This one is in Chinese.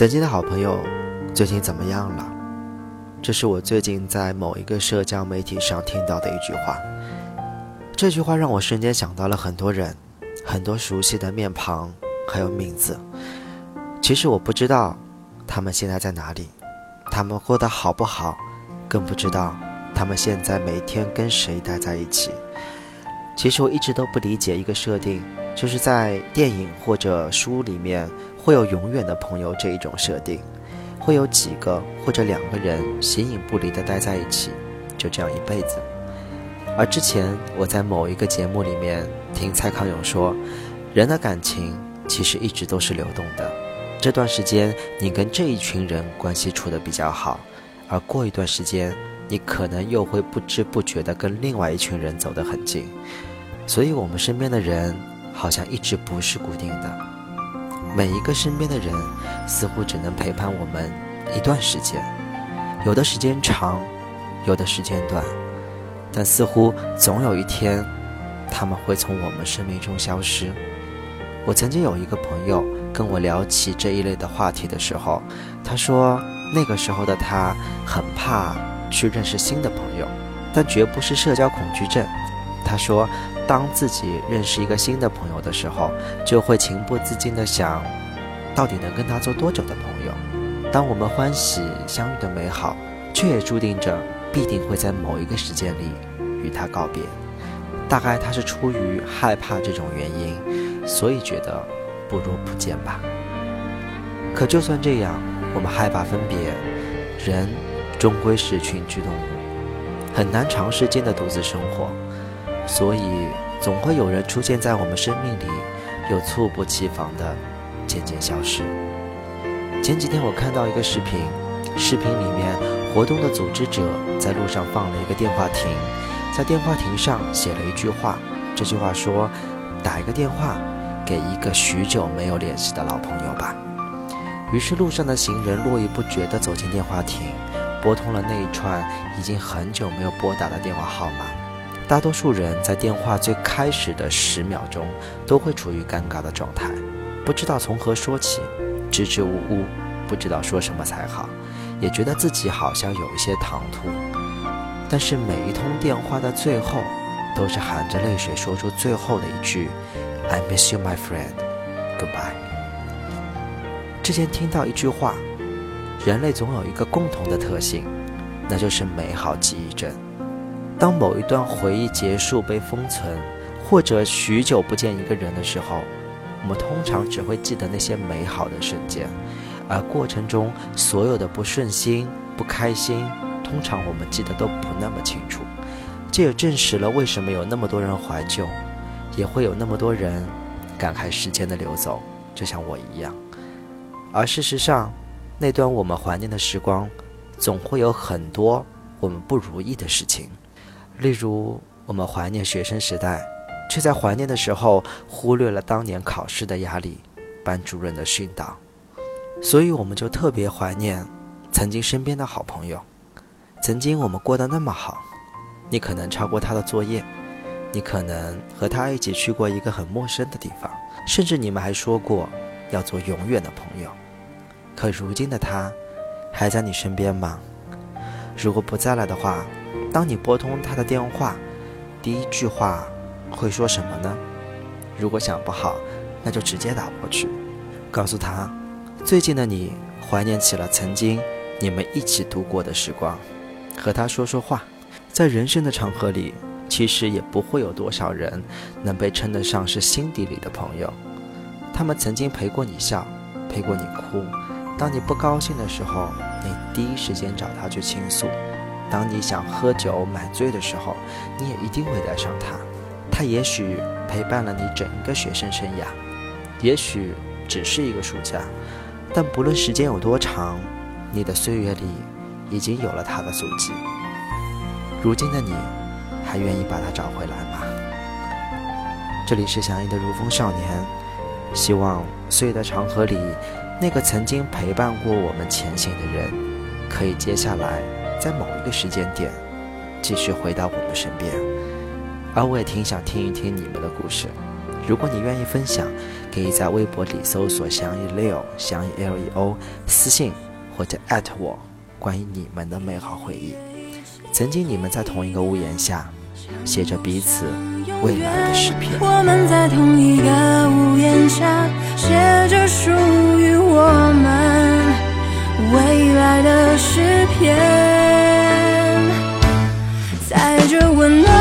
曾经的好朋友最近怎么样了？这是我最近在某一个社交媒体上听到的一句话。这句话让我瞬间想到了很多人，很多熟悉的面庞，还有名字。其实我不知道他们现在在哪里，他们过得好不好，更不知道他们现在每天跟谁待在一起。其实我一直都不理解一个设定，就是在电影或者书里面会有永远的朋友这一种设定，会有几个或者两个人形影不离的待在一起，就这样一辈子。而之前我在某一个节目里面听蔡康永说，人的感情其实一直都是流动的，这段时间你跟这一群人关系处得比较好，而过一段时间你可能又会不知不觉地跟另外一群人走得很近。所以我们身边的人好像一直不是固定的，每一个身边的人似乎只能陪伴我们一段时间，有的时间长，有的时间短，但似乎总有一天他们会从我们生命中消失。我曾经有一个朋友跟我聊起这一类的话题的时候，他说那个时候的他很怕去认识新的朋友，但绝不是社交恐惧症。他说当自己认识一个新的朋友的时候，就会情不自禁地想到底能跟他做多久的朋友。当我们欢喜相遇的美好，却也注定着必定会在某一个时间里与他告别。大概他是出于害怕这种原因，所以觉得不如不见吧。可就算这样，我们害怕分别，人终归是群居动物，很难长时间的独自生活，所以总会有人出现在我们生命里，又猝不及防的渐渐消失。前几天我看到一个视频，视频里面活动的组织者在路上放了一个电话亭，在电话亭上写了一句话，这句话说打一个电话给一个许久没有联系的老朋友吧。于是路上的行人络绎不绝地走进电话亭，拨通了那一串已经很久没有拨打的电话号码。大多数人在电话最开始的10秒钟都会处于尴尬的状态，不知道从何说起，支支吾吾，不知道说什么才好，也觉得自己好像有一些唐突。但是每一通电话的最后，都是含着泪水说出最后的一句 I miss you my friend Goodbye。 之前听到一句话，人类总有一个共同的特性，那就是美好记忆症。当某一段回忆结束被封存，或者许久不见一个人的时候，我们通常只会记得那些美好的瞬间，而过程中所有的不顺心、不开心，通常我们记得都不那么清楚。这也证实了为什么有那么多人怀旧，也会有那么多人感慨时间的流走，就像我一样。而事实上，那段我们怀念的时光，总会有很多我们不如意的事情。例如我们怀念学生时代，却在怀念的时候忽略了当年考试的压力，班主任的训导，所以我们就特别怀念曾经身边的好朋友。曾经我们过得那么好，你可能抄过他的作业，你可能和他一起去过一个很陌生的地方，甚至你们还说过要做永远的朋友。可如今的他还在你身边吗？如果不再来的话，当你拨通他的电话，第一句话会说什么呢？如果想不好，那就直接打过去，告诉他最近的你怀念起了曾经你们一起度过的时光，和他说说话。在人生的长河里，其实也不会有多少人能被称得上是心底里的朋友，他们曾经陪过你笑，陪过你哭，当你不高兴的时候，你第一时间找他去倾诉，当你想喝酒买醉的时候，你也一定会带上他。他也许陪伴了你整个学生生涯，也许只是一个暑假，但不论时间有多长，你的岁月里已经有了他的足迹。如今的你还愿意把他找回来吗？这里是祥音的如风少年，希望岁月的长河里，那个曾经陪伴过我们前行的人，可以接下来在某一个时间点继续回到我们身边。而我也挺想听一听你们的故事，如果你愿意分享，可以在微博里搜索翔一六，翔一 LEO， 私信或者@我，关于你们的美好回忆。曾经你们在同一个屋檐下，写着彼此未来的诗篇。我们在同一个屋檐下，写着属于我们未来的诗篇，在这温暖。